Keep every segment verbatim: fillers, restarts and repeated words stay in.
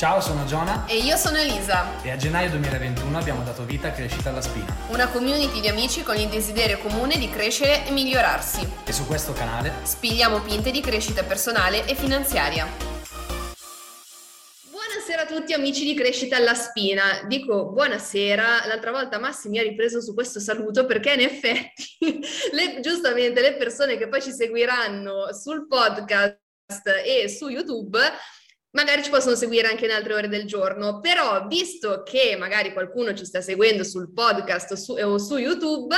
Ciao, sono Giona e io sono Elisa e a gennaio duemilaventuno abbiamo dato vita a Crescita alla Spina, una community di amici con il desiderio comune di crescere e migliorarsi. E su questo canale spigliamo pinte di crescita personale e finanziaria. Buonasera a tutti amici di Crescita alla Spina, dico buonasera, l'altra volta Massi mi ha ripreso su questo saluto perché in effetti le, giustamente le persone che poi ci seguiranno sul podcast e su YouTube magari ci possono seguire anche in altre ore del giorno, però visto che magari qualcuno ci sta seguendo sul podcast su, o su YouTube,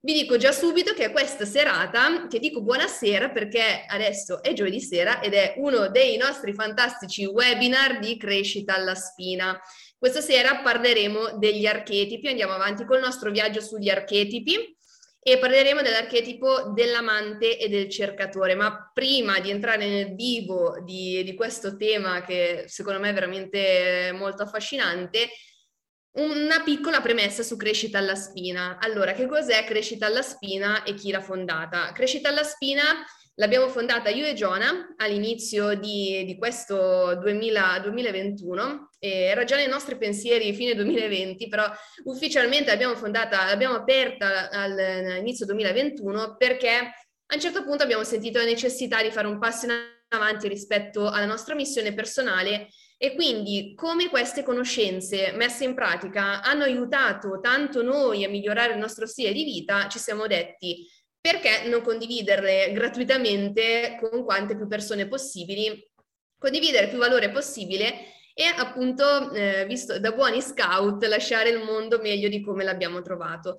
vi dico già subito che questa serata, che dico buonasera perché adesso è giovedì sera ed è uno dei nostri fantastici webinar di Crescita alla Spina. Questa sera parleremo degli archetipi, andiamo avanti col nostro viaggio sugli archetipi e parleremo dell'archetipo dell'amante e del cercatore. Ma prima di entrare nel vivo di, di questo tema che secondo me è veramente molto affascinante, una piccola premessa su Crescita alla Spina. Allora, che cos'è Crescita alla Spina e chi l'ha fondata? Crescita alla Spina l'abbiamo fondata io e Giona all'inizio di, di questo duemila, duemilaventuno, eh, era già nei nostri pensieri fine duemilaventi, però ufficialmente l'abbiamo fondata, l'abbiamo aperta al, all'inizio duemilaventuno perché a un certo punto abbiamo sentito la necessità di fare un passo in avanti rispetto alla nostra missione personale. E quindi come queste conoscenze messe in pratica hanno aiutato tanto noi a migliorare il nostro stile di vita, ci siamo detti perché non condividerle gratuitamente con quante più persone possibili, condividere più valore possibile e appunto, eh, visto da buoni scout, lasciare il mondo meglio di come l'abbiamo trovato.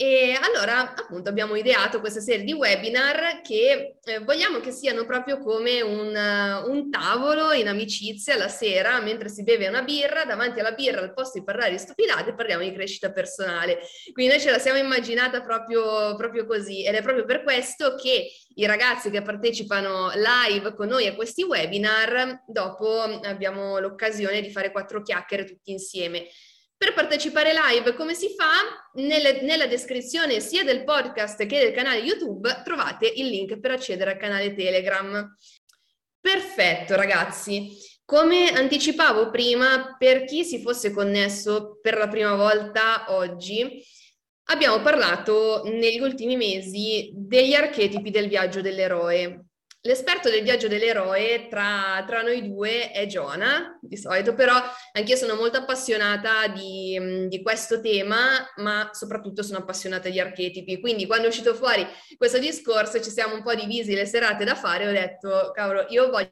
E allora appunto abbiamo ideato questa serie di webinar che eh, vogliamo che siano proprio come un, uh, un tavolo in amicizia la sera, mentre si beve una birra, davanti alla birra al posto di parlare di stupidate parliamo di crescita personale. Quindi noi ce la siamo immaginata proprio, proprio così ed è proprio per questo che i ragazzi che partecipano live con noi a questi webinar dopo abbiamo l'occasione di fare quattro chiacchiere tutti insieme. Per partecipare live come si fa? Nelle, nella descrizione sia del podcast che del canale YouTube trovate il link per accedere al canale Telegram. Perfetto ragazzi, come anticipavo prima, per chi si fosse connesso per la prima volta oggi, abbiamo parlato negli ultimi mesi degli archetipi del viaggio dell'eroe. L'esperto del viaggio dell'eroe tra, tra noi due è Giona, di solito, però anch'io sono molto appassionata di, di questo tema, ma soprattutto sono appassionata di archetipi. Quindi quando è uscito fuori questo discorso ci siamo un po' divisi le serate da fare, ho detto, cavolo, io voglio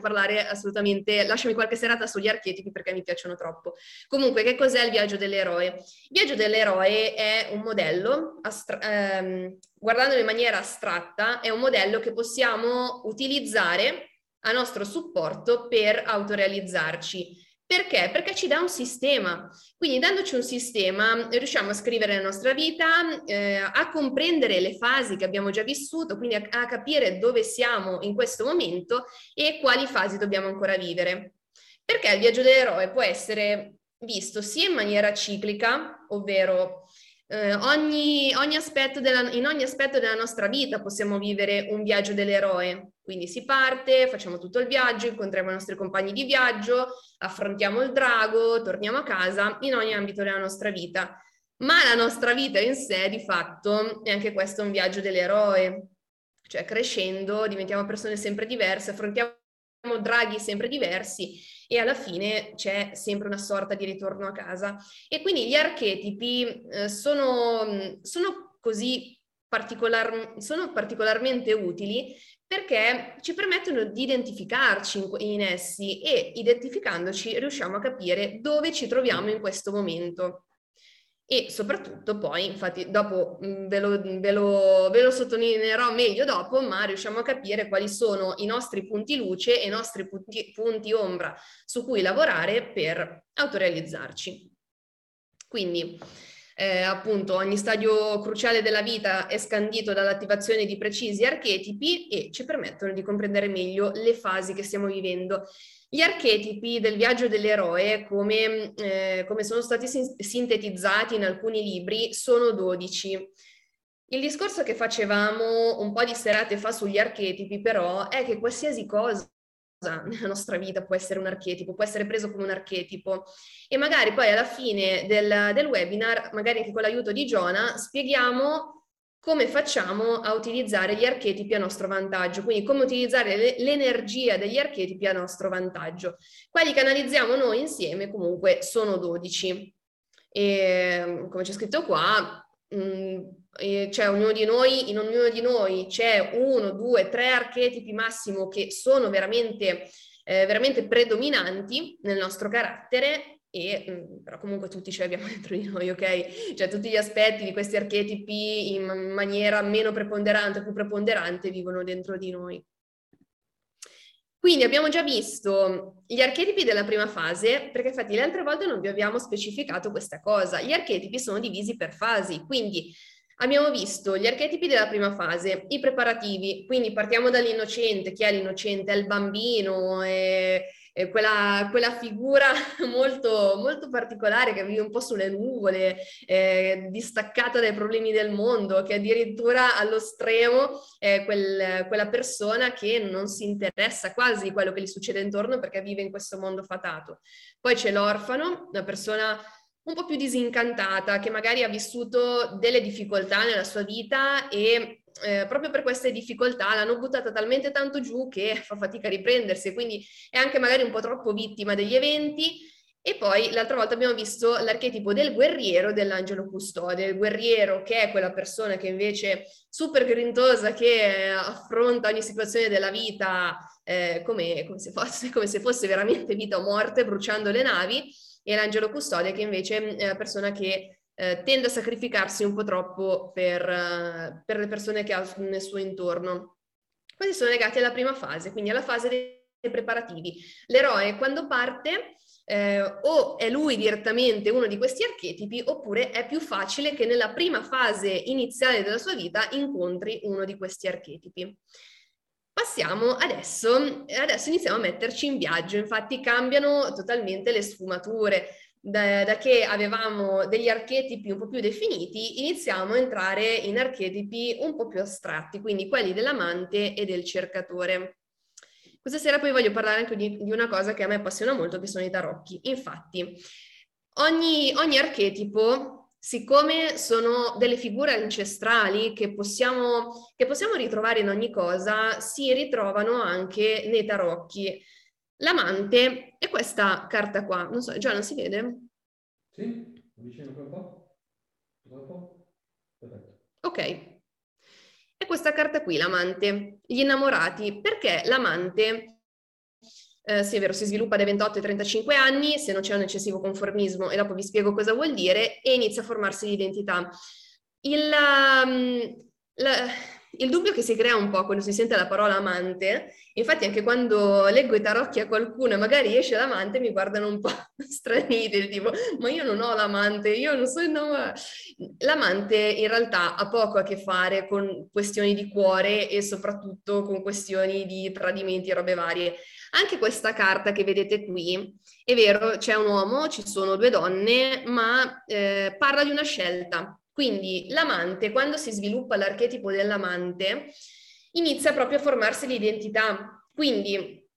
parlare assolutamente, lasciami qualche serata sugli archetipi perché mi piacciono troppo. Comunque, che cos'è il viaggio dell'eroe? Il viaggio dell'eroe è un modello, astra- ehm, guardandolo in maniera astratta, è un modello che possiamo utilizzare a nostro supporto per autorealizzarci. Perché? Perché ci dà un sistema. Quindi dandoci un sistema riusciamo a scrivere la nostra vita, eh, a comprendere le fasi che abbiamo già vissuto, quindi a, a capire dove siamo in questo momento e quali fasi dobbiamo ancora vivere. Perché il viaggio dell'eroe può essere visto sia in maniera ciclica, ovvero eh, ogni, ogni aspetto della, in ogni aspetto della nostra vita possiamo vivere un viaggio dell'eroe. Quindi si parte, facciamo tutto il viaggio, incontriamo i nostri compagni di viaggio, affrontiamo il drago, torniamo a casa, in ogni ambito della nostra vita. Ma la nostra vita in sé, di fatto, è anche questo un viaggio dell'eroe. Cioè crescendo, diventiamo persone sempre diverse, affrontiamo draghi sempre diversi e alla fine c'è sempre una sorta di ritorno a casa. E quindi gli archetipi sono, sono così particolar, sono particolarmente utili perché ci permettono di identificarci in, in essi e identificandoci riusciamo a capire dove ci troviamo in questo momento. E soprattutto poi, infatti dopo ve lo, ve lo, ve lo sottolineerò meglio dopo, ma riusciamo a capire quali sono i nostri punti luce e i nostri punti, punti ombra su cui lavorare per autorealizzarci. Quindi... Eh, appunto ogni stadio cruciale della vita è scandito dall'attivazione di precisi archetipi e ci permettono di comprendere meglio le fasi che stiamo vivendo. Gli archetipi del viaggio dell'eroe, come, eh, come sono stati sintetizzati in alcuni libri, sono dodici. Il discorso che facevamo un po' di serate fa sugli archetipi, però, è che qualsiasi cosa nella nostra vita può essere un archetipo, può essere preso come un archetipo, e magari poi alla fine del, del webinar, magari anche con l'aiuto di Giona, spieghiamo come facciamo a utilizzare gli archetipi a nostro vantaggio, quindi come utilizzare l'energia degli archetipi a nostro vantaggio. Quelli che analizziamo noi insieme comunque sono dodici e, come c'è scritto qua, mh, Cioè, ognuno di noi, in ognuno di noi c'è uno, due, tre archetipi massimo che sono veramente, eh, veramente predominanti nel nostro carattere, e però comunque tutti ce li abbiamo dentro di noi, ok? Cioè tutti gli aspetti di questi archetipi in maniera meno preponderante o più preponderante vivono dentro di noi. Quindi abbiamo già visto gli archetipi della prima fase, perché infatti le altre volte non vi abbiamo specificato questa cosa. Gli archetipi sono divisi per fasi, quindi abbiamo visto gli archetipi della prima fase, i preparativi, quindi partiamo dall'innocente. Chi è l'innocente? È il bambino, è, è quella, quella figura molto, molto particolare che vive un po' sulle nuvole, distaccata dai problemi del mondo, che addirittura allo stremo è quel, quella persona che non si interessa quasi di quello che gli succede intorno perché vive in questo mondo fatato. Poi c'è l'orfano, una persona un po' più disincantata, che magari ha vissuto delle difficoltà nella sua vita e eh, proprio per queste difficoltà l'hanno buttata talmente tanto giù che fa fatica a riprendersi, quindi è anche magari un po' troppo vittima degli eventi. E poi l'altra volta abbiamo visto l'archetipo del guerriero, dell'angelo custode. Il guerriero, che è quella persona che invece super grintosa, che affronta ogni situazione della vita eh, come, come, se fosse, come se fosse veramente vita o morte, bruciando le navi. E l'angelo custode, che invece è la persona che eh, tende a sacrificarsi un po' troppo per, uh, per le persone che ha nel suo intorno. Questi sono legati alla prima fase, quindi alla fase dei preparativi. L'eroe, quando parte, eh, o è lui direttamente uno di questi archetipi, oppure è più facile che nella prima fase iniziale della sua vita incontri uno di questi archetipi. Passiamo adesso, adesso iniziamo a metterci in viaggio, infatti cambiano totalmente le sfumature. Da, da che avevamo degli archetipi un po' più definiti, iniziamo a entrare in archetipi un po' più astratti, quindi quelli dell'amante e del cercatore. Questa sera poi voglio parlare anche di, di una cosa che a me appassiona molto, che sono i tarocchi. Infatti, ogni, ogni archetipo, siccome sono delle figure ancestrali che possiamo, che possiamo ritrovare in ogni cosa, si ritrovano anche nei tarocchi. L'amante è questa carta qua, non so, già non si vede? Sì, avvicino un po', un po', perfetto. Ok, è questa carta qui, l'amante, gli innamorati, perché l'amante... Eh, sì, è vero, si sviluppa dai ventotto ai trentacinque anni, se non c'è un eccessivo conformismo, e dopo vi spiego cosa vuol dire, e inizia a formarsi l'identità. Il, il dubbio che si crea un po' quando si sente la parola amante, infatti anche quando leggo i tarocchi a qualcuno e magari esce l'amante, mi guardano un po' straniti, tipo, ma io non ho l'amante, io non so innamorata. L'amante in realtà ha poco a che fare con questioni di cuore e soprattutto con questioni di tradimenti e robe varie. Anche questa carta che vedete qui, è vero, c'è un uomo, ci sono due donne, ma eh, parla di una scelta. Quindi l'amante, quando si sviluppa l'archetipo dell'amante, inizia proprio a formarsi l'identità. Quindi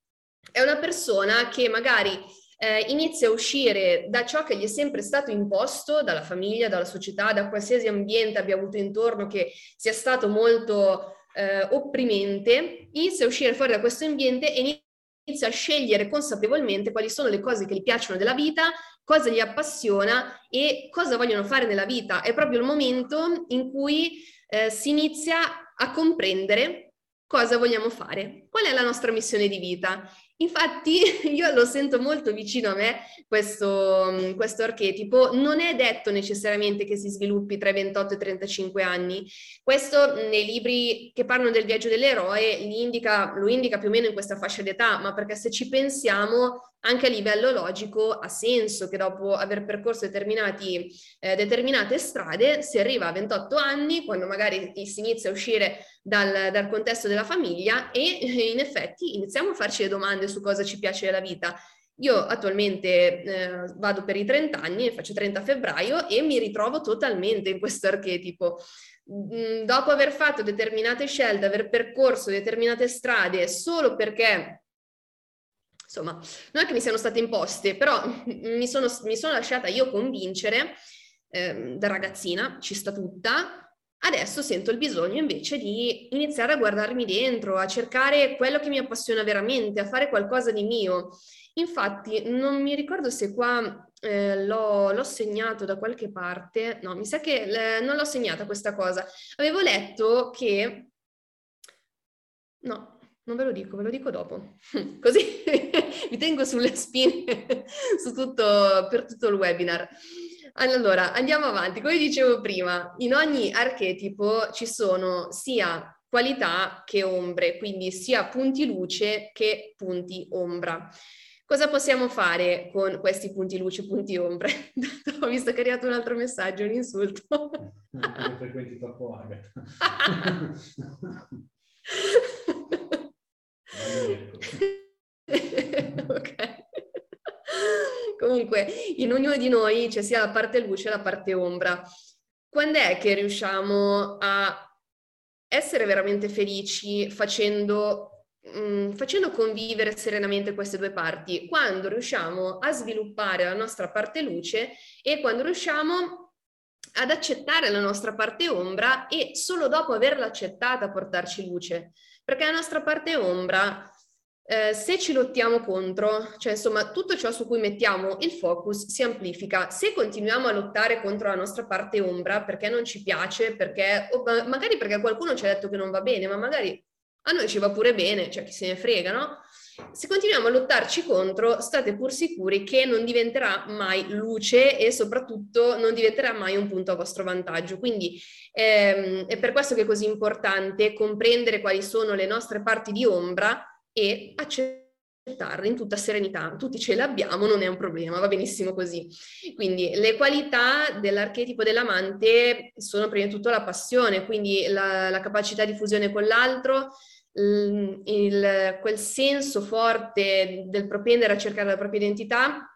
è una persona che magari eh, inizia a uscire da ciò che gli è sempre stato imposto, dalla famiglia, dalla società, da qualsiasi ambiente abbia avuto intorno che sia stato molto eh, opprimente, inizia a uscire fuori da questo ambiente e inizia inizia a scegliere consapevolmente quali sono le cose che gli piacciono della vita, cosa gli appassiona e cosa vogliono fare nella vita. È proprio il momento in cui eh, si inizia a comprendere cosa vogliamo fare, qual è la nostra missione di vita. Infatti io lo sento molto vicino a me, questo, questo archetipo. Non è detto necessariamente che si sviluppi tra i ventotto e i trentacinque anni. Questo nei libri che parlano del viaggio dell'eroe li indica, lo indica più o meno in questa fascia d'età, ma perché se ci pensiamo anche a livello logico ha senso che dopo aver percorso determinati, eh, determinate strade si arriva a ventotto anni, quando magari si inizia a uscire dal, dal contesto della famiglia e in effetti iniziamo a farci le domande su cosa ci piace della vita. Io attualmente eh, vado per i trenta anni, faccio trenta a febbraio e mi ritrovo totalmente in questo archetipo. Mm, dopo aver fatto determinate scelte, aver percorso determinate strade solo perché insomma, non è che mi siano state imposte, però mi sono, mi sono lasciata io convincere eh, da ragazzina, ci sta tutta. Adesso sento il bisogno invece di iniziare a guardarmi dentro, a cercare quello che mi appassiona veramente, a fare qualcosa di mio. Infatti non mi ricordo se qua eh, l'ho, l'ho segnato da qualche parte, no, mi sa che eh, non l'ho segnata questa cosa. Avevo letto che... no, non ve lo dico, ve lo dico dopo. Così vi tengo sulle spine su tutto, per tutto il webinar. Allora, andiamo avanti. Come dicevo prima, in ogni archetipo ci sono sia qualità che ombre, quindi sia punti luce che punti ombra. Cosa possiamo fare con questi punti luce e punti ombra? Ho visto che è arrivato un altro messaggio, un insulto. Non frequenti troppo Agatha. Ok. Comunque, in ognuno di noi c'è sia la parte luce che la parte ombra. Quando è che riusciamo a essere veramente felici facendo, mh, facendo convivere serenamente queste due parti? Quando riusciamo a sviluppare la nostra parte luce e quando riusciamo ad accettare la nostra parte ombra e solo dopo averla accettata portarci luce. Perché la nostra parte ombra... Eh, se ci lottiamo contro, cioè insomma tutto ciò su cui mettiamo il focus si amplifica. Se continuiamo a lottare contro la nostra parte ombra perché non ci piace, perché o magari perché qualcuno ci ha detto che non va bene, ma magari a noi ci va pure bene, cioè chi se ne frega, no? Se continuiamo a lottarci contro, state pur sicuri che non diventerà mai luce e soprattutto non diventerà mai un punto a vostro vantaggio. Quindi ehm, è per questo che è così importante comprendere quali sono le nostre parti di ombra e accettarle in tutta serenità. Tutti ce l'abbiamo, non è un problema, va benissimo così. Quindi le qualità dell'archetipo dell'amante sono prima di tutto la passione, quindi la, la capacità di fusione con l'altro, il, il, quel senso forte del propendere a cercare la propria identità,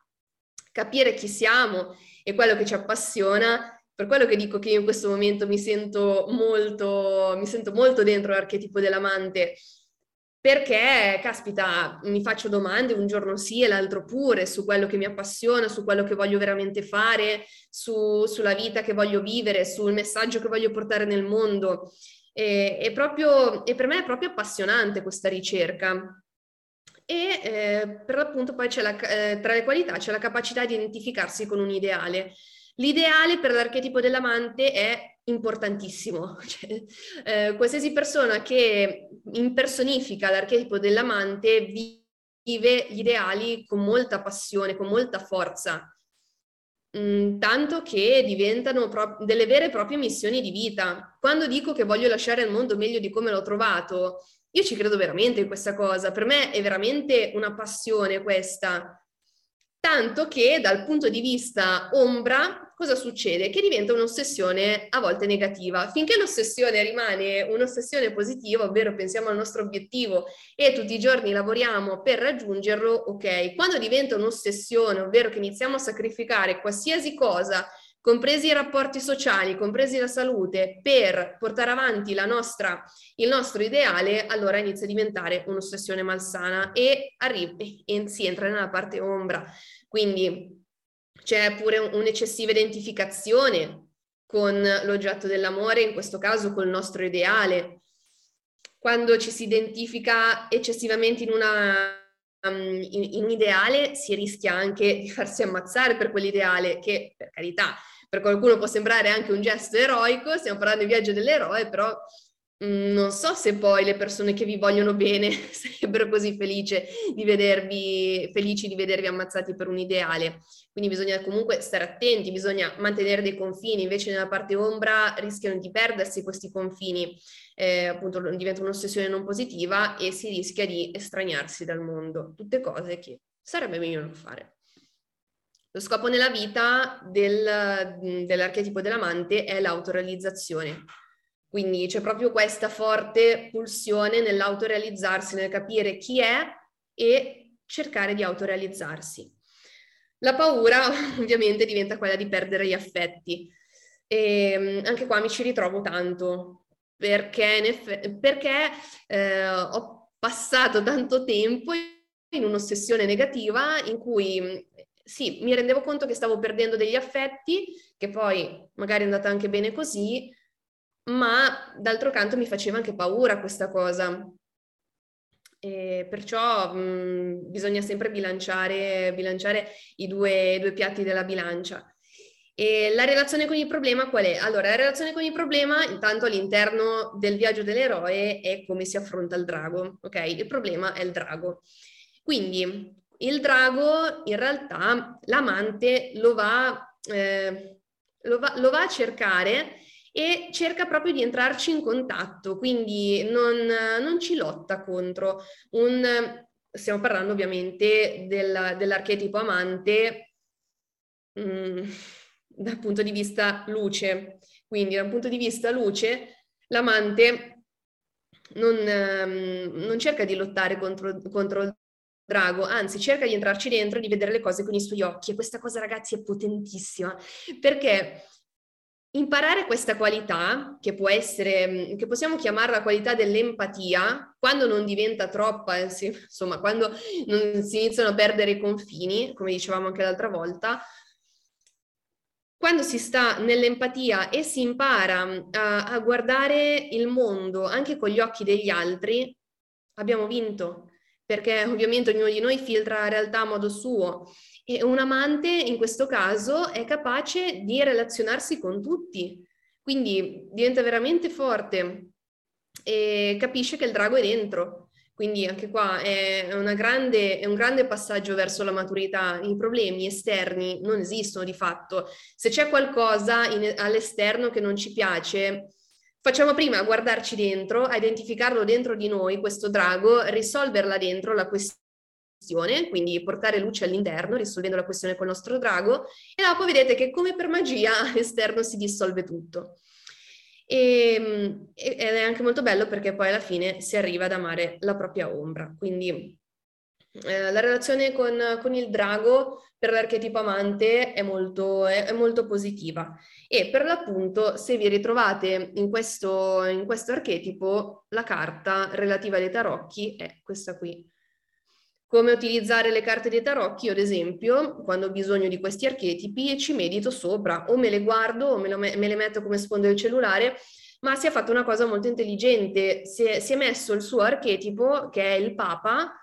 capire chi siamo e quello che ci appassiona. Per quello che dico che io in questo momento mi sento molto, mi sento molto dentro l'archetipo dell'amante, perché, caspita, mi faccio domande un giorno sì e l'altro pure su quello che mi appassiona, su quello che voglio veramente fare, su, sulla vita che voglio vivere, sul messaggio che voglio portare nel mondo. E, è proprio, e per me è proprio appassionante questa ricerca. E eh, per l'appunto poi c'è la, eh, tra le qualità c'è la capacità di identificarsi con un ideale. L'ideale per l'archetipo dell'amante è importantissimo, cioè, eh, qualsiasi persona che impersonifica l'archetipo dell'amante vive gli ideali con molta passione, con molta forza, mm, tanto che diventano pro- delle vere e proprie missioni di vita. Quando dico che voglio lasciare il mondo meglio di come l'ho trovato, io ci credo veramente in questa cosa, per me è veramente una passione questa. Tanto che dal punto di vista ombra, cosa succede? Che diventa un'ossessione a volte negativa. Finché l'ossessione rimane un'ossessione positiva, ovvero pensiamo al nostro obiettivo e tutti i giorni lavoriamo per raggiungerlo, ok. Quando diventa un'ossessione, ovvero che iniziamo a sacrificare qualsiasi cosa, compresi i rapporti sociali, compresi la salute, per portare avanti la nostra, il nostro ideale, allora inizia a diventare un'ossessione malsana e, arri- e si entra nella parte ombra. Quindi c'è pure un'eccessiva identificazione con l'oggetto dell'amore, in questo caso col nostro ideale. Quando ci si identifica eccessivamente in una... in un ideale si rischia anche di farsi ammazzare per quell'ideale, che per carità per qualcuno può sembrare anche un gesto eroico, stiamo parlando di viaggio dell'eroe, però mh, non so se poi le persone che vi vogliono bene sarebbero così felici di vedervi felici di vedervi ammazzati per un ideale. Quindi bisogna comunque stare attenti, bisogna mantenere dei confini. Invece nella parte ombra rischiano di perdersi questi confini, eh, appunto diventa un'ossessione non positiva e si rischia di estraniarsi dal mondo, tutte cose che sarebbe meglio non fare. Lo scopo nella vita del, dell'archetipo dell'amante è l'autorealizzazione, quindi c'è proprio questa forte pulsione nell'autorealizzarsi, nel capire chi è e cercare di autorealizzarsi. La paura ovviamente diventa quella di perdere gli affetti e anche qua mi ci ritrovo tanto. Perché, in eff- perché eh, ho passato tanto tempo in un'ossessione negativa in cui sì, mi rendevo conto che stavo perdendo degli affetti, che poi magari è andata anche bene così, ma d'altro canto mi faceva anche paura questa cosa. E perciò mh, bisogna sempre bilanciare, bilanciare i due, i due piatti della bilancia. E la relazione con il problema qual è? Allora, la relazione con il problema, intanto all'interno del viaggio dell'eroe, è come si affronta il drago, ok? Il problema è il drago. Quindi il drago, in realtà, l'amante lo va, eh, lo va, lo va a cercare e cerca proprio di entrarci in contatto, quindi non, non ci lotta contro. Un, stiamo parlando ovviamente del, dell'archetipo amante, mh, dal punto di vista luce, quindi dal punto di vista luce l'amante non, non cerca di lottare contro, contro il drago, anzi cerca di entrarci dentro, di vedere le cose con i suoi occhi, e questa cosa, ragazzi, è potentissima, perché imparare questa qualità, che può essere, che possiamo chiamarla qualità dell'empatia, quando non diventa troppa, insomma, quando non si iniziano a perdere i confini, come dicevamo anche l'altra volta, quando si sta nell'empatia e si impara a, a guardare il mondo anche con gli occhi degli altri, abbiamo vinto, perché ovviamente ognuno di noi filtra la realtà a modo suo. E un amante, in questo caso, è capace di relazionarsi con tutti, quindi diventa veramente forte e capisce che il drago è dentro. Quindi anche qua è, una grande, è un grande passaggio verso la maturità. I problemi esterni non esistono di fatto. Se c'è qualcosa in, all'esterno che non ci piace, facciamo prima a guardarci dentro, a identificarlo dentro di noi, questo drago, risolverla dentro la questione. Quindi portare luce all'interno, risolvendo la questione col nostro drago, e dopo vedete che come per magia all'esterno si dissolve tutto. E, ed è anche molto bello perché poi alla fine si arriva ad amare la propria ombra. Quindi eh, la relazione con, con il drago per l'archetipo amante è molto, è, è molto positiva, e per l'appunto, se vi ritrovate in questo, in questo archetipo, la carta relativa dei tarocchi è questa qui. Come utilizzare le carte dei tarocchi? Io, ad esempio, quando ho bisogno di questi archetipi, ci medito sopra, o me le guardo o me, lo, me le metto come sfondo del cellulare. Ma si è fatto una cosa molto intelligente, si è, si è messo il suo archetipo, che è il Papa,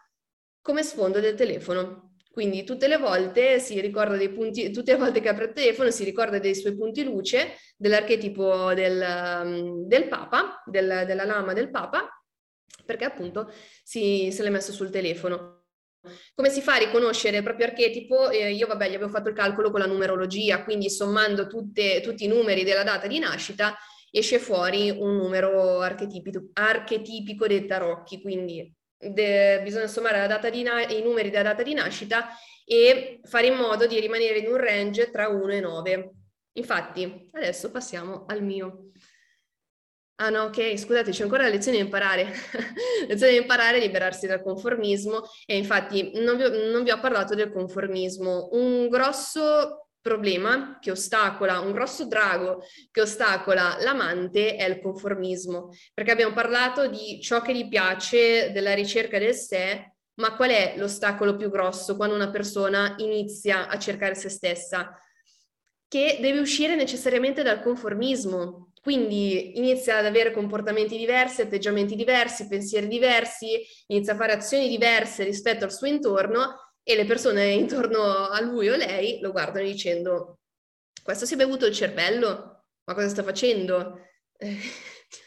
come sfondo del telefono. Quindi tutte le volte si ricorda dei punti, tutte le volte che apre il telefono si ricorda dei suoi punti luce, dell'archetipo del, del Papa, del, della lama del Papa, perché appunto si, se l'è messo sul telefono. Come si fa a riconoscere il proprio archetipo? Eh, io vabbè, gli avevo fatto il calcolo con la numerologia, quindi sommando tutte, tutti i numeri della data di nascita esce fuori un numero archetipico, archetipico dei tarocchi, quindi de, bisogna sommare la data di na- i numeri della data di nascita e fare in modo di rimanere in un range tra uno e nove. Infatti, adesso passiamo al mio. Ah no, ok, scusate, c'è ancora la lezione da imparare. Lezione da imparare, liberarsi dal conformismo. E infatti non vi, ho, non vi ho parlato del conformismo. Un grosso problema che ostacola, un grosso drago che ostacola l'amante è il conformismo. Perché abbiamo parlato di ciò che gli piace, della ricerca del sé, ma qual è l'ostacolo più grosso quando una persona inizia a cercare se stessa? Che deve uscire necessariamente dal conformismo. Quindi inizia ad avere comportamenti diversi, atteggiamenti diversi, pensieri diversi, inizia a fare azioni diverse rispetto al suo intorno, e le persone intorno a lui o lei lo guardano dicendo: questo si è bevuto il cervello? Ma cosa sta facendo? Eh,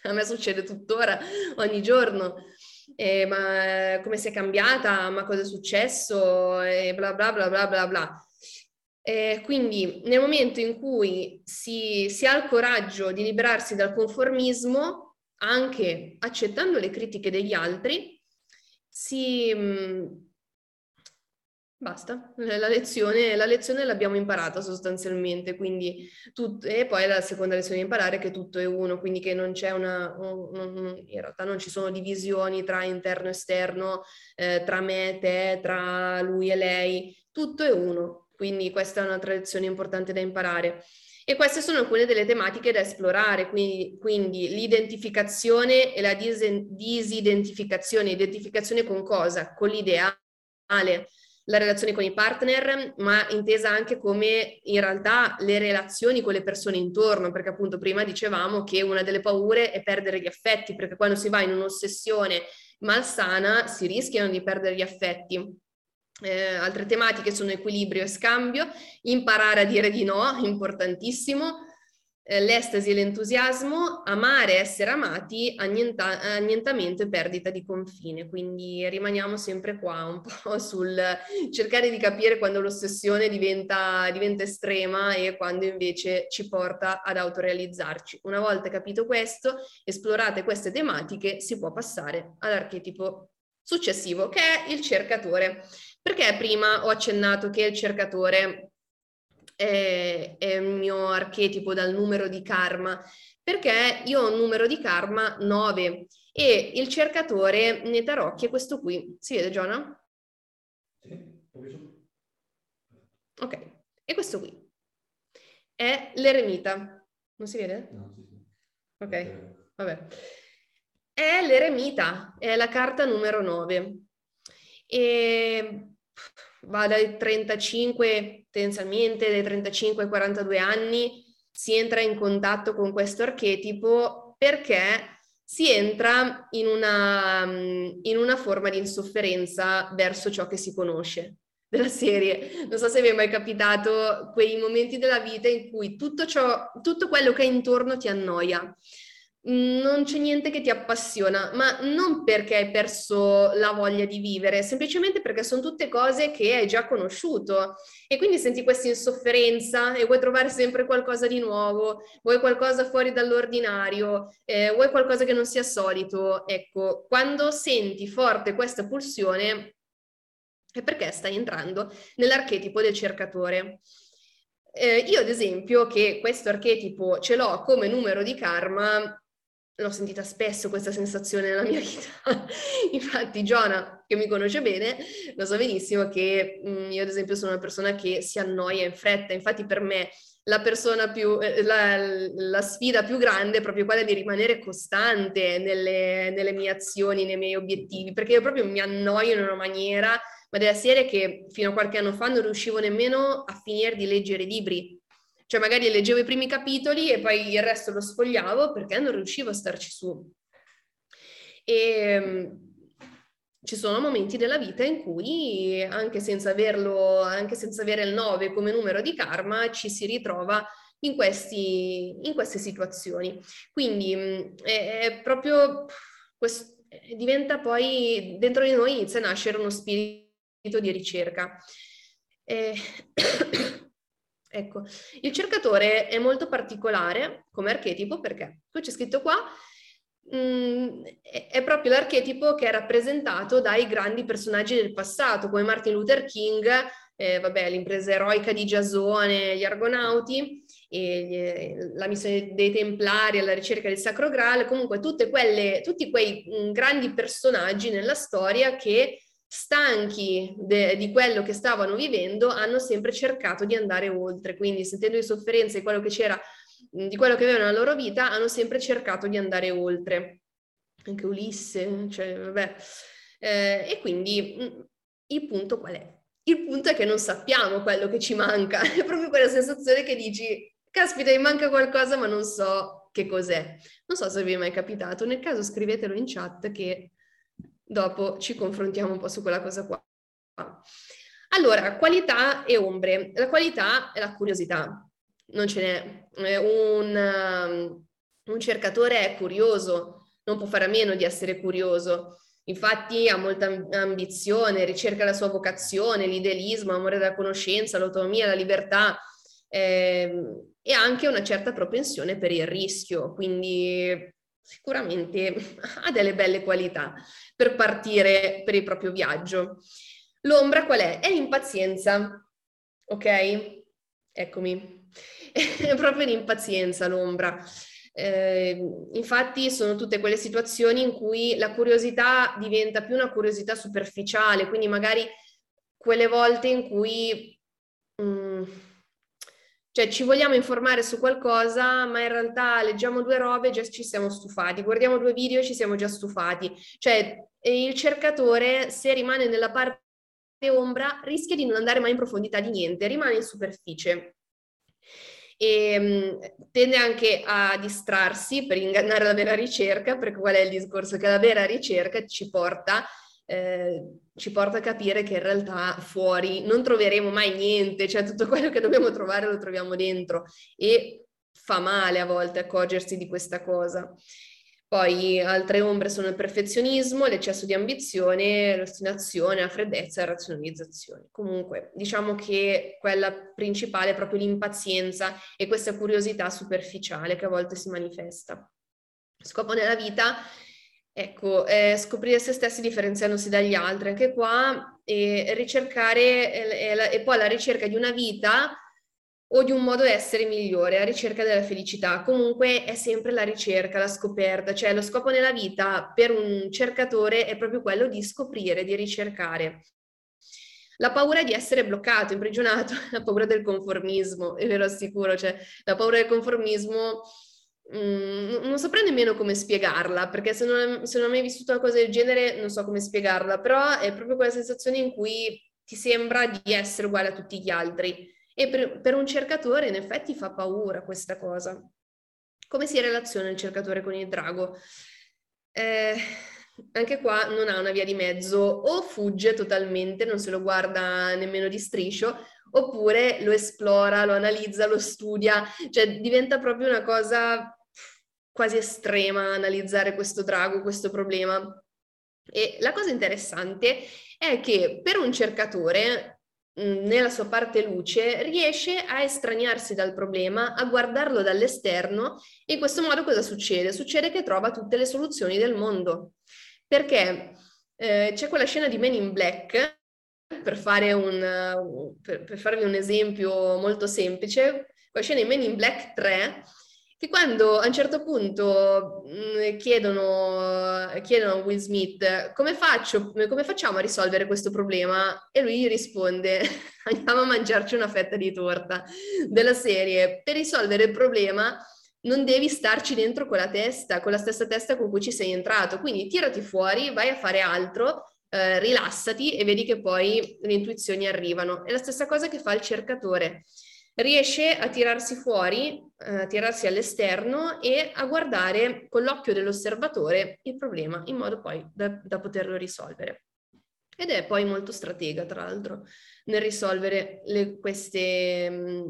a me succede tuttora, ogni giorno. Eh, ma come si è cambiata? Ma cosa è successo? E bla bla bla bla bla bla. Eh, quindi nel momento in cui si, si ha il coraggio di liberarsi dal conformismo, anche accettando le critiche degli altri, si... basta, la lezione, la lezione l'abbiamo imparata sostanzialmente, quindi tutto, e poi la seconda lezione di imparare è che tutto è uno, quindi che non c'è una, in realtà non ci sono divisioni tra interno e esterno, eh, tra me e te, tra lui e lei, tutto è uno. Quindi questa è un'altra lezione importante da imparare. E queste sono alcune delle tematiche da esplorare, quindi, quindi l'identificazione e la dis- disidentificazione. Identificazione con cosa? Con l'idea la relazione con i partner, ma intesa anche come in realtà le relazioni con le persone intorno, perché appunto prima dicevamo che una delle paure è perdere gli affetti, perché quando si va in un'ossessione malsana si rischiano di perdere gli affetti. Eh, altre tematiche sono equilibrio e scambio, imparare a dire di no, importantissimo, eh, l'estasi e l'entusiasmo, amare, essere amati, annienta- annientamento e perdita di confine. Quindi rimaniamo sempre qua un po' sul cercare di capire quando l'ossessione diventa, diventa estrema e quando invece ci porta ad autorealizzarci. Una volta capito questo, esplorate queste tematiche, si può passare all'archetipo successivo, che è il cercatore. Perché prima ho accennato che il cercatore è, è il mio archetipo dal numero di karma? Perché io ho un numero di karma nove e il cercatore nei tarocchi è questo qui. Si vede, Giona? Sì, ok, e questo qui è l'eremita. Non si vede? No, sì, sì. Ok, vabbè. È l'eremita, è la carta numero nove. E va dai trentacinque, tendenzialmente dai trentacinque ai quarantadue anni si entra in contatto con questo archetipo, perché si entra in una, in una forma di insofferenza verso ciò che si conosce, della serie. Non so se vi è mai capitato quei momenti della vita in cui tutto ciò, tutto quello che è intorno ti annoia. Non c'è niente che ti appassiona, ma non perché hai perso la voglia di vivere, semplicemente perché sono tutte cose che hai già conosciuto e quindi senti questa insofferenza e vuoi trovare sempre qualcosa di nuovo, vuoi qualcosa fuori dall'ordinario, eh, vuoi qualcosa che non sia solito. Ecco, quando senti forte questa pulsione è perché stai entrando nell'archetipo del cercatore. Eh, io ad esempio, che questo archetipo ce l'ho come numero di karma, l'ho sentita spesso questa sensazione nella mia vita. Infatti Giona, che mi conosce bene, lo so benissimo che mh, io ad esempio sono una persona che si annoia in fretta. Infatti per me la persona più eh, la, la sfida più grande è proprio quella di rimanere costante nelle, nelle mie azioni, nei miei obiettivi, perché io proprio mi annoio in una maniera, ma della serie, che fino a qualche anno fa non riuscivo nemmeno a finire di leggere libri. Cioè magari leggevo i primi capitoli e poi il resto lo sfogliavo perché non riuscivo a starci su. E um, ci sono momenti della vita in cui, anche senza averlo, anche senza avere il nove come numero di karma, ci si ritrova in, questi, in queste situazioni. Quindi um, è, è proprio questo, diventa poi, dentro di noi inizia a nascere uno spirito di ricerca. E... Ecco, il cercatore è molto particolare come archetipo, perché qui c'è scritto qua, mh, è proprio l'archetipo che è rappresentato dai grandi personaggi del passato, come Martin Luther King, eh, vabbè, l'impresa eroica di Giasone, gli Argonauti, e gli, la missione dei Templari alla ricerca del Sacro Graal. Comunque tutte quelle, tutti quei mh, grandi personaggi nella storia che, stanchi de, di quello che stavano vivendo, hanno sempre cercato di andare oltre, quindi sentendo le sofferenze di quello che c'era, di quello che avevano nella loro vita, hanno sempre cercato di andare oltre. Anche Ulisse, cioè vabbè. Eh, e quindi il punto qual è? Il punto è che non sappiamo quello che ci manca, è proprio quella sensazione che dici, caspita, mi manca qualcosa ma non so che cos'è. Non so se vi è mai capitato, nel caso scrivetelo in chat, che dopo ci confrontiamo un po' su quella cosa qua. Allora, qualità e ombre. La qualità è la curiosità, non ce n'è. Un, un cercatore è curioso, non può fare a meno di essere curioso. Infatti ha molta ambizione, ricerca la sua vocazione, l'idealismo, l'amore della conoscenza, l'autonomia, la libertà, eh, e anche una certa propensione per il rischio, quindi... sicuramente ha delle belle qualità per partire per il proprio viaggio. L'ombra qual è? È l'impazienza, ok? Eccomi, è proprio l'impazienza l'ombra. Eh, infatti sono tutte quelle situazioni in cui la curiosità diventa più una curiosità superficiale, quindi magari quelle volte in cui... Mh, Cioè ci vogliamo informare su qualcosa, ma in realtà leggiamo due robe e già ci siamo stufati, guardiamo due video e ci siamo già stufati. Cioè il cercatore, se rimane nella parte ombra rischia di non andare mai in profondità di niente, rimane in superficie. E tende anche a distrarsi per ingannare la vera ricerca, perché qual è il discorso? Che la vera ricerca ci porta, eh, ci porta a capire che in realtà fuori non troveremo mai niente, cioè tutto quello che dobbiamo trovare lo troviamo dentro, e fa male a volte accorgersi di questa cosa. Poi altre ombre sono il perfezionismo, l'eccesso di ambizione, l'ostinazione, la freddezza e la razionalizzazione. Comunque, diciamo che quella principale è proprio l'impazienza e questa curiosità superficiale che a volte si manifesta. Scopo nella vita, ecco, è scoprire se stessi differenziandosi dagli altri, anche qua, e ricercare, e poi la ricerca di una vita o di un modo di essere migliore, la ricerca della felicità. Comunque è sempre la ricerca, la scoperta, cioè lo scopo nella vita per un cercatore è proprio quello di scoprire, di ricercare. La paura di essere bloccato, imprigionato, la paura del conformismo, ve lo assicuro, cioè la paura del conformismo mh, non saprei nemmeno come spiegarla, perché se non, se non hai mai vissuto una cosa del genere non so come spiegarla, però è proprio quella sensazione in cui ti sembra di essere uguale a tutti gli altri. E per, per un cercatore in effetti fa paura questa cosa. Come si relaziona il cercatore con il drago? Eh, anche qua non ha una via di mezzo, o fugge totalmente, non se lo guarda nemmeno di striscio, oppure lo esplora, lo analizza, lo studia, cioè diventa proprio una cosa quasi estrema analizzare questo drago, questo problema. E la cosa interessante è che per un cercatore, nella sua parte luce, riesce a estraniarsi dal problema, a guardarlo dall'esterno, e in questo modo cosa succede? Succede che trova tutte le soluzioni del mondo, perché eh, c'è quella scena di Men in Black, per, fare un, per, per farvi un esempio molto semplice, quella scena di Men in Black tre, che quando a un certo punto mh, chiedono, chiedono a Will Smith come, faccio, come facciamo a risolvere questo problema, e lui risponde andiamo a mangiarci una fetta di torta, della serie per risolvere il problema non devi starci dentro con la testa, con la stessa testa con cui ci sei entrato, quindi tirati fuori, vai a fare altro, eh, rilassati e vedi che poi le intuizioni arrivano. È la stessa cosa che fa il cercatore. Riesce a tirarsi fuori, a tirarsi all'esterno e a guardare con l'occhio dell'osservatore il problema, in modo poi da, da poterlo risolvere. Ed è poi molto stratega, tra l'altro, nel risolvere le, queste, nel,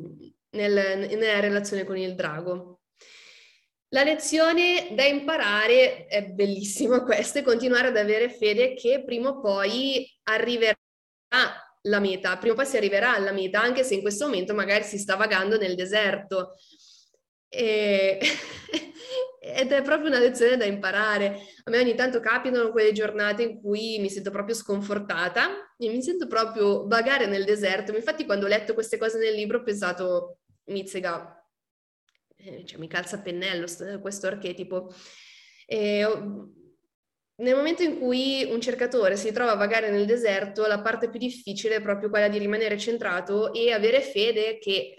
nella relazione con il drago. La lezione da imparare è bellissima questa, e continuare ad avere fede che prima o poi arriverà la meta, prima o poi si arriverà alla meta, anche se in questo momento magari si sta vagando nel deserto. E... Ed è proprio una lezione da imparare. A me ogni tanto capitano quelle giornate in cui mi sento proprio sconfortata e mi sento proprio vagare nel deserto. Infatti quando ho letto queste cose nel libro ho pensato, mizzega, cioè, mi calza a pennello questo archetipo. E... Nel momento in cui un cercatore si trova a vagare nel deserto, la parte più difficile è proprio quella di rimanere centrato e avere fede che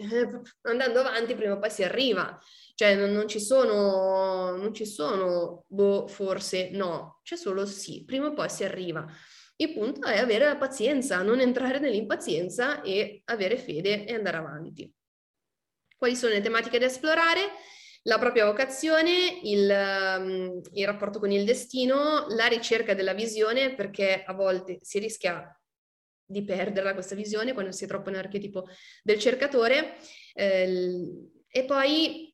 andando avanti prima o poi si arriva. Cioè non, non ci sono, non ci sono, boh, forse, no, c'è solo sì, prima o poi si arriva. Il punto è avere la pazienza, non entrare nell'impazienza e avere fede e andare avanti. Quali sono le tematiche da esplorare? La propria vocazione, il, il rapporto con il destino, la ricerca della visione, perché a volte si rischia di perderla questa visione quando si è troppo nell'archetipo del cercatore, e poi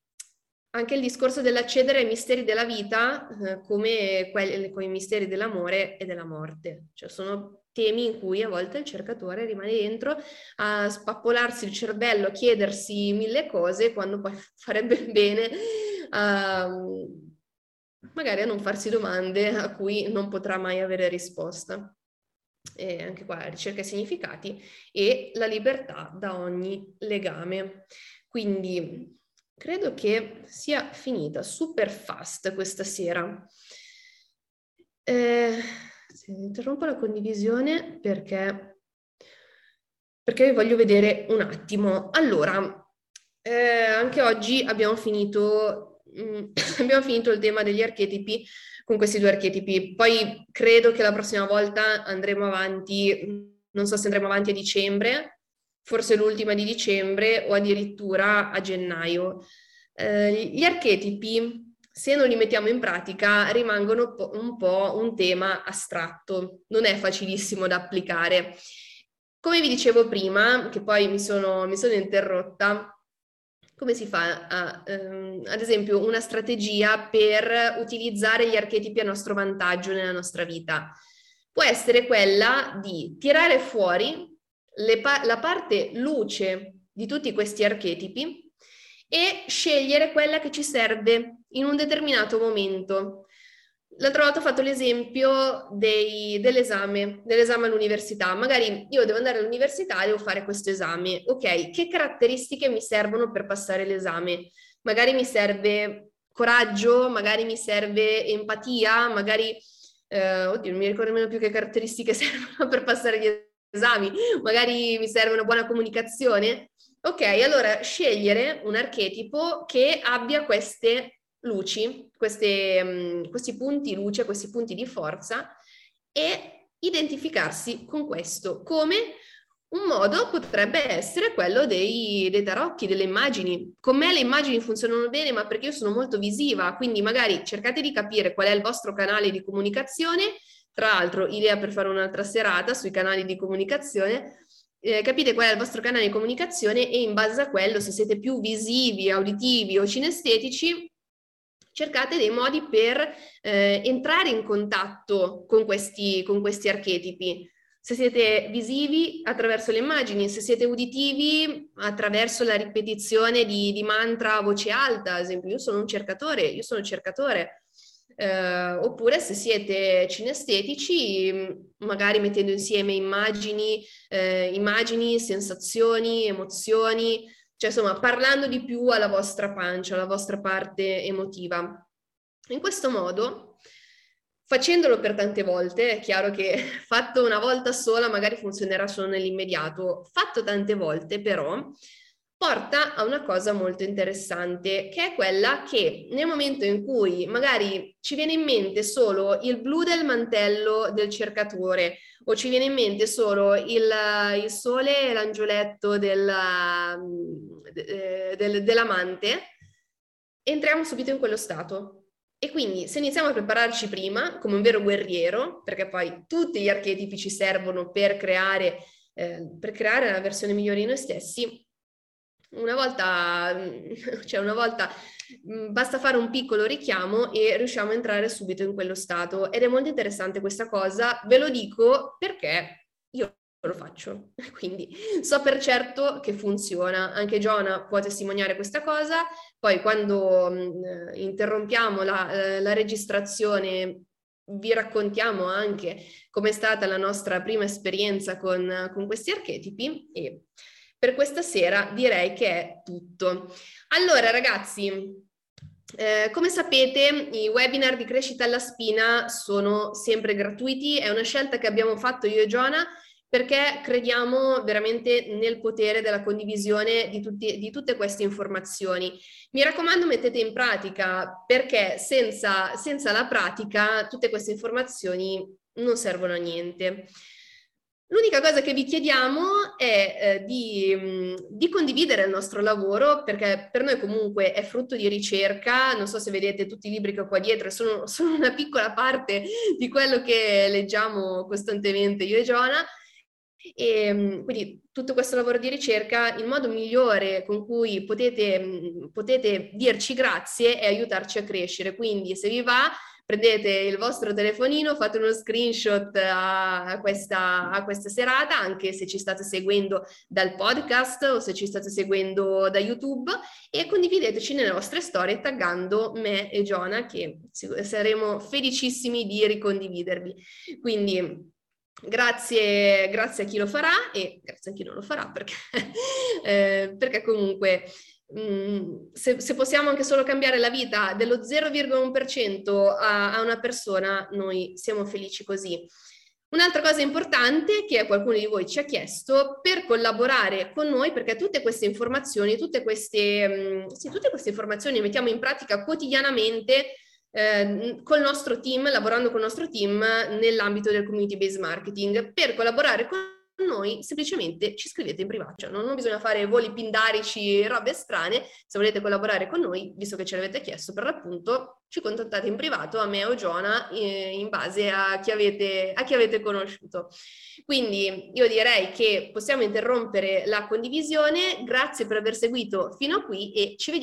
anche il discorso dell'accedere ai misteri della vita, come quelli, come i misteri dell'amore e della morte, cioè sono temi in cui a volte il cercatore rimane dentro a spappolarsi il cervello, a chiedersi mille cose, quando poi farebbe bene a, magari a non farsi domande a cui non potrà mai avere risposta. E anche qua ricerca di significati e la libertà da ogni legame. Quindi credo che sia finita super fast questa sera. Eh... Interrompo la condivisione perché, perché vi voglio vedere un attimo. Allora, eh, anche oggi abbiamo finito, mh, abbiamo finito il tema degli archetipi con questi due archetipi. Poi credo che la prossima volta andremo avanti non so se andremo avanti a dicembre, forse l'ultima di dicembre o addirittura a gennaio. Eh, gli archetipi, se non li mettiamo in pratica, rimangono un po' un tema astratto, non è facilissimo da applicare. Come vi dicevo prima, che poi mi sono, mi sono interrotta, come si fa a, ehm, ad esempio, una strategia per utilizzare gli archetipi a nostro vantaggio nella nostra vita? Può essere quella di tirare fuori le pa- la parte luce di tutti questi archetipi e scegliere quella che ci serve in un determinato momento. L'altra volta ho fatto l'esempio dei, dell'esame, dell'esame all'università. Magari io devo andare all'università e devo fare questo esame. Ok, che caratteristiche mi servono per passare l'esame? Magari mi serve coraggio, magari mi serve empatia, magari... Eh, oddio, non mi ricordo nemmeno più che caratteristiche servono per passare gli esami. Magari mi serve una buona comunicazione. Ok, allora scegliere un archetipo che abbia queste luci, queste, questi punti luce, questi punti di forza, e identificarsi con questo. Come un modo potrebbe essere quello dei, dei tarocchi, delle immagini. Con me le immagini funzionano bene, ma perché io sono molto visiva, quindi magari cercate di capire qual è il vostro canale di comunicazione. Tra l'altro, idea per fare un'altra serata sui canali di comunicazione. Eh, capite qual è il vostro canale di comunicazione e in base a quello, se siete più visivi, auditivi o cinestetici, cercate dei modi per eh, entrare in contatto con questi, con questi archetipi. Se siete visivi, attraverso le immagini; se siete uditivi, attraverso la ripetizione di, di mantra a voce alta, ad esempio io sono un cercatore, io sono un cercatore, eh, oppure se siete cinestetici, magari mettendo insieme immagini, eh, immagini, sensazioni, emozioni. Cioè, insomma, parlando di più alla vostra pancia, alla vostra parte emotiva. In questo modo, facendolo per tante volte, è chiaro che fatto una volta sola magari funzionerà solo nell'immediato, fatto tante volte però porta a una cosa molto interessante, che è quella che nel momento in cui magari ci viene in mente solo il blu del mantello del cercatore, o ci viene in mente solo il, il sole e l'angioletto della, de, de, dell'amante, entriamo subito in quello stato. E quindi se iniziamo a prepararci prima, come un vero guerriero, perché poi tutti gli archetipi ci servono per creare, eh, per creare la versione migliore di noi stessi. Una volta, cioè una volta basta fare un piccolo richiamo e riusciamo a entrare subito in quello stato, ed è molto interessante questa cosa. Ve lo dico perché io lo faccio, quindi so per certo che funziona. Anche Giona può testimoniare questa cosa. Poi quando mh, interrompiamo la, la registrazione vi raccontiamo anche com'è stata la nostra prima esperienza con, con questi archetipi, e per questa sera direi che è tutto. Allora ragazzi, eh, come sapete i webinar di Crescita alla Spina sono sempre gratuiti, è una scelta che abbiamo fatto io e Giona perché crediamo veramente nel potere della condivisione di, tutti, di tutte queste informazioni. Mi raccomando, mettete in pratica, perché senza, senza la pratica tutte queste informazioni non servono a niente. L'unica cosa che vi chiediamo è eh, di, di condividere il nostro lavoro, perché per noi comunque è frutto di ricerca. Non so se vedete tutti i libri che ho qua dietro, sono, sono una piccola parte di quello che leggiamo costantemente io e Giona, e quindi tutto questo lavoro di ricerca, il modo migliore con cui potete, potete dirci grazie è aiutarci a crescere. Quindi se vi va, prendete il vostro telefonino, fate uno screenshot a questa, a questa serata, anche se ci state seguendo dal podcast o se ci state seguendo da YouTube, e condivideteci nelle vostre storie taggando me e Giona, che saremo felicissimi di ricondividervi. Quindi grazie, grazie a chi lo farà e grazie a chi non lo farà, perché, eh, perché comunque... Se, se possiamo anche solo cambiare la vita dello zero virgola uno per cento a, a una persona, noi siamo felici così. Un'altra cosa importante che qualcuno di voi ci ha chiesto: per collaborare con noi, perché tutte queste informazioni, tutte queste, sì, tutte queste informazioni le mettiamo in pratica quotidianamente eh, col nostro team, lavorando col nostro team nell'ambito del community based marketing. Per collaborare con noi semplicemente ci scrivete in privato, cioè, non, non bisogna fare voli pindarici e robe strane. Se volete collaborare con noi, visto che ce l'avete chiesto, per l'appunto ci contattate in privato, a me o Giona, eh, in base a chi, avete, a chi avete conosciuto. Quindi io direi che possiamo interrompere la condivisione, grazie per aver seguito fino a qui e ci vediamo